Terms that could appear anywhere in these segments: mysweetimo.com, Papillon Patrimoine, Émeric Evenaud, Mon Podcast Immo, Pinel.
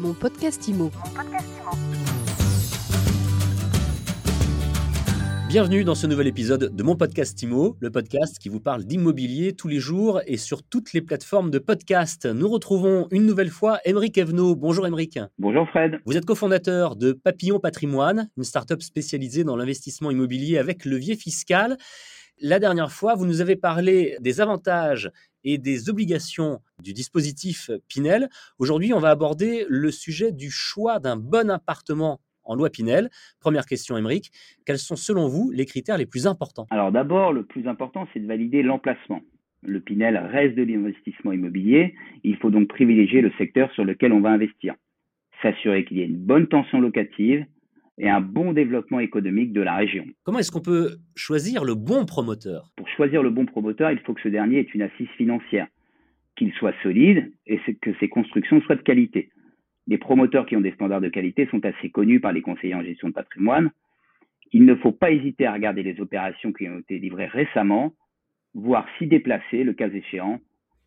Mon Podcast Immo. Bienvenue dans ce nouvel épisode de Mon Podcast Immo, le podcast qui vous parle d'immobilier tous les jours et sur toutes les plateformes de podcast. Nous retrouvons une nouvelle fois Émeric Evenaud. Bonjour Émeric. Bonjour Fred. Vous êtes cofondateur de Papillon Patrimoine, une start-up spécialisée dans l'investissement immobilier avec levier fiscal. La dernière fois, vous nous avez parlé des avantages et des obligations du dispositif Pinel. Aujourd'hui, on va aborder le sujet du choix d'un bon appartement en loi Pinel. Première question, Émeric, quels sont selon vous les critères les plus importants ? Alors d'abord, le plus important, c'est de valider l'emplacement. Le Pinel reste de l'investissement immobilier. Il faut donc privilégier le secteur sur lequel on va investir. S'assurer qu'il y ait une bonne tension locative et un bon développement économique de la région. Comment est-ce qu'on peut choisir le bon promoteur ? Pour choisir le bon promoteur, il faut que ce dernier ait une assise financière, qu'il soit solide et que ses constructions soient de qualité. Les promoteurs qui ont des standards de qualité sont assez connus par les conseillers en gestion de patrimoine. Il ne faut pas hésiter à regarder les opérations qui ont été livrées récemment, voire s'y déplacer, le cas échéant,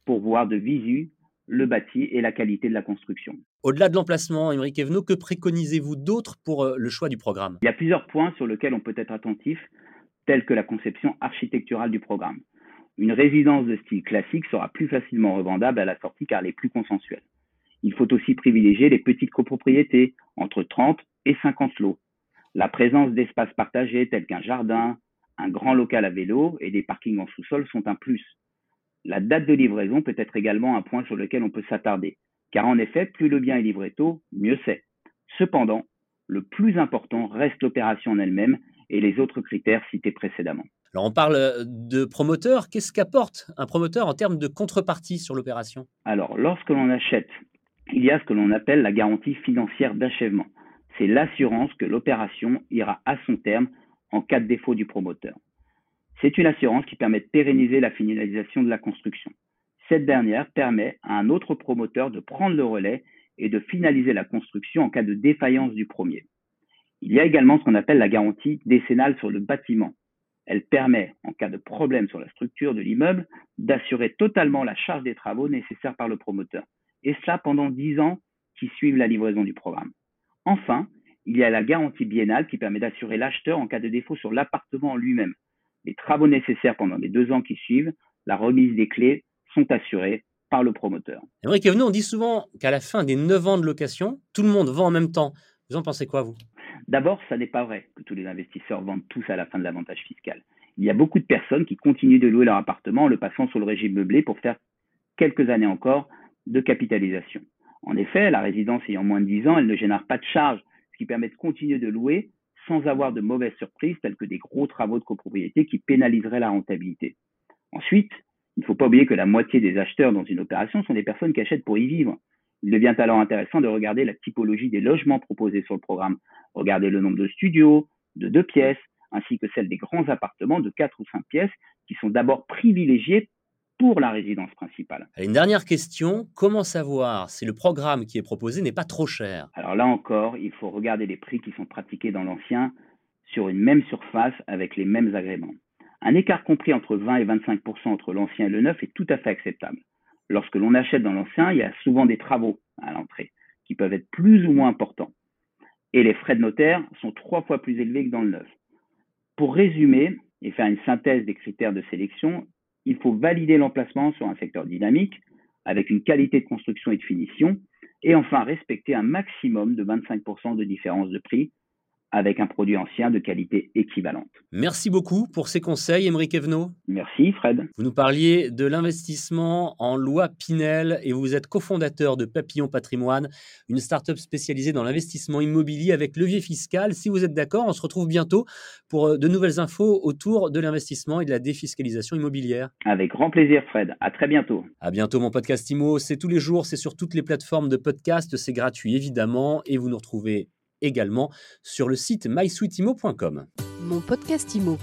pour voir de visu le bâti et la qualité de la construction. Au-delà de l'emplacement, Émeric Evenaud, que préconisez-vous d'autre pour le choix du programme ? Il y a plusieurs points sur lesquels on peut être attentif, tels que la conception architecturale du programme. Une résidence de style classique sera plus facilement revendable à la sortie car elle est plus consensuelle. Il faut aussi privilégier les petites copropriétés, entre 30 et 50 lots. La présence d'espaces partagés tels qu'un jardin, un grand local à vélo et des parkings en sous-sol sont un plus. La date de livraison peut être également un point sur lequel on peut s'attarder, car en effet, plus le bien est livré tôt, mieux c'est. Cependant, le plus important reste l'opération en elle-même et les autres critères cités précédemment. Alors on parle de promoteur, qu'est-ce qu'apporte un promoteur en termes de contrepartie sur l'opération ? Alors, lorsque l'on achète, il y a ce que l'on appelle la garantie financière d'achèvement. C'est l'assurance que l'opération ira à son terme en cas de défaut du promoteur. C'est une assurance qui permet de pérenniser la finalisation de la construction. Cette dernière permet à un autre promoteur de prendre le relais et de finaliser la construction en cas de défaillance du premier. Il y a également ce qu'on appelle la garantie décennale sur le bâtiment. Elle permet, en cas de problème sur la structure de l'immeuble, d'assurer totalement la charge des travaux nécessaires par le promoteur. Et cela pendant 10 ans qui suivent la livraison du programme. Enfin, il y a la garantie biennale qui permet d'assurer l'acheteur en cas de défaut sur l'appartement en lui-même. Les travaux nécessaires pendant les 2 ans qui suivent, la remise des clés sont assurées par le promoteur. Émeric Evenaud, on dit souvent qu'à la fin des 9 ans de location, tout le monde vend en même temps. Vous en pensez quoi, vous ? D'abord, ça n'est pas vrai que tous les investisseurs vendent tous à la fin de l'avantage fiscal. Il y a beaucoup de personnes qui continuent de louer leur appartement en le passant sur le régime meublé pour faire quelques années encore de capitalisation. En effet, la résidence ayant moins de 10 ans, elle ne génère pas de charges, ce qui permet de continuer de louer sans avoir de mauvaises surprises telles que des gros travaux de copropriété qui pénaliseraient la rentabilité. Ensuite, il ne faut pas oublier que la moitié des acheteurs dans une opération sont des personnes qui achètent pour y vivre. Il devient alors intéressant de regarder la typologie des logements proposés sur le programme. Regardez le nombre de studios, de 2 pièces, ainsi que celle des grands appartements de 4 ou 5 pièces qui sont d'abord privilégiés pour la résidence principale. Et une dernière question, comment savoir si le programme qui est proposé n'est pas trop cher ? Alors là encore, il faut regarder les prix qui sont pratiqués dans l'ancien sur une même surface avec les mêmes agréments. Un écart compris entre 20 et 25% entre l'ancien et le neuf est tout à fait acceptable. Lorsque l'on achète dans l'ancien, il y a souvent des travaux à l'entrée qui peuvent être plus ou moins importants. Et les frais de notaire sont 3 fois plus élevés que dans le neuf. Pour résumer et faire une synthèse des critères de sélection, il faut valider l'emplacement sur un secteur dynamique, avec une qualité de construction et de finition, et enfin respecter un maximum de 25% de différence de prix avec un produit ancien de qualité équivalente. Merci beaucoup pour ces conseils, Émeric Evenaud. Merci, Fred. Vous nous parliez de l'investissement en loi Pinel et vous êtes cofondateur de Papillon Patrimoine, une start-up spécialisée dans l'investissement immobilier avec levier fiscal. Si vous êtes d'accord, on se retrouve bientôt pour de nouvelles infos autour de l'investissement et de la défiscalisation immobilière. Avec grand plaisir, Fred. À très bientôt. À bientôt, Mon Podcast Immo. C'est tous les jours, c'est sur toutes les plateformes de podcast. C'est gratuit, évidemment, et vous nous retrouvez également sur le site mysweetimo.com. Mon Podcast Immo.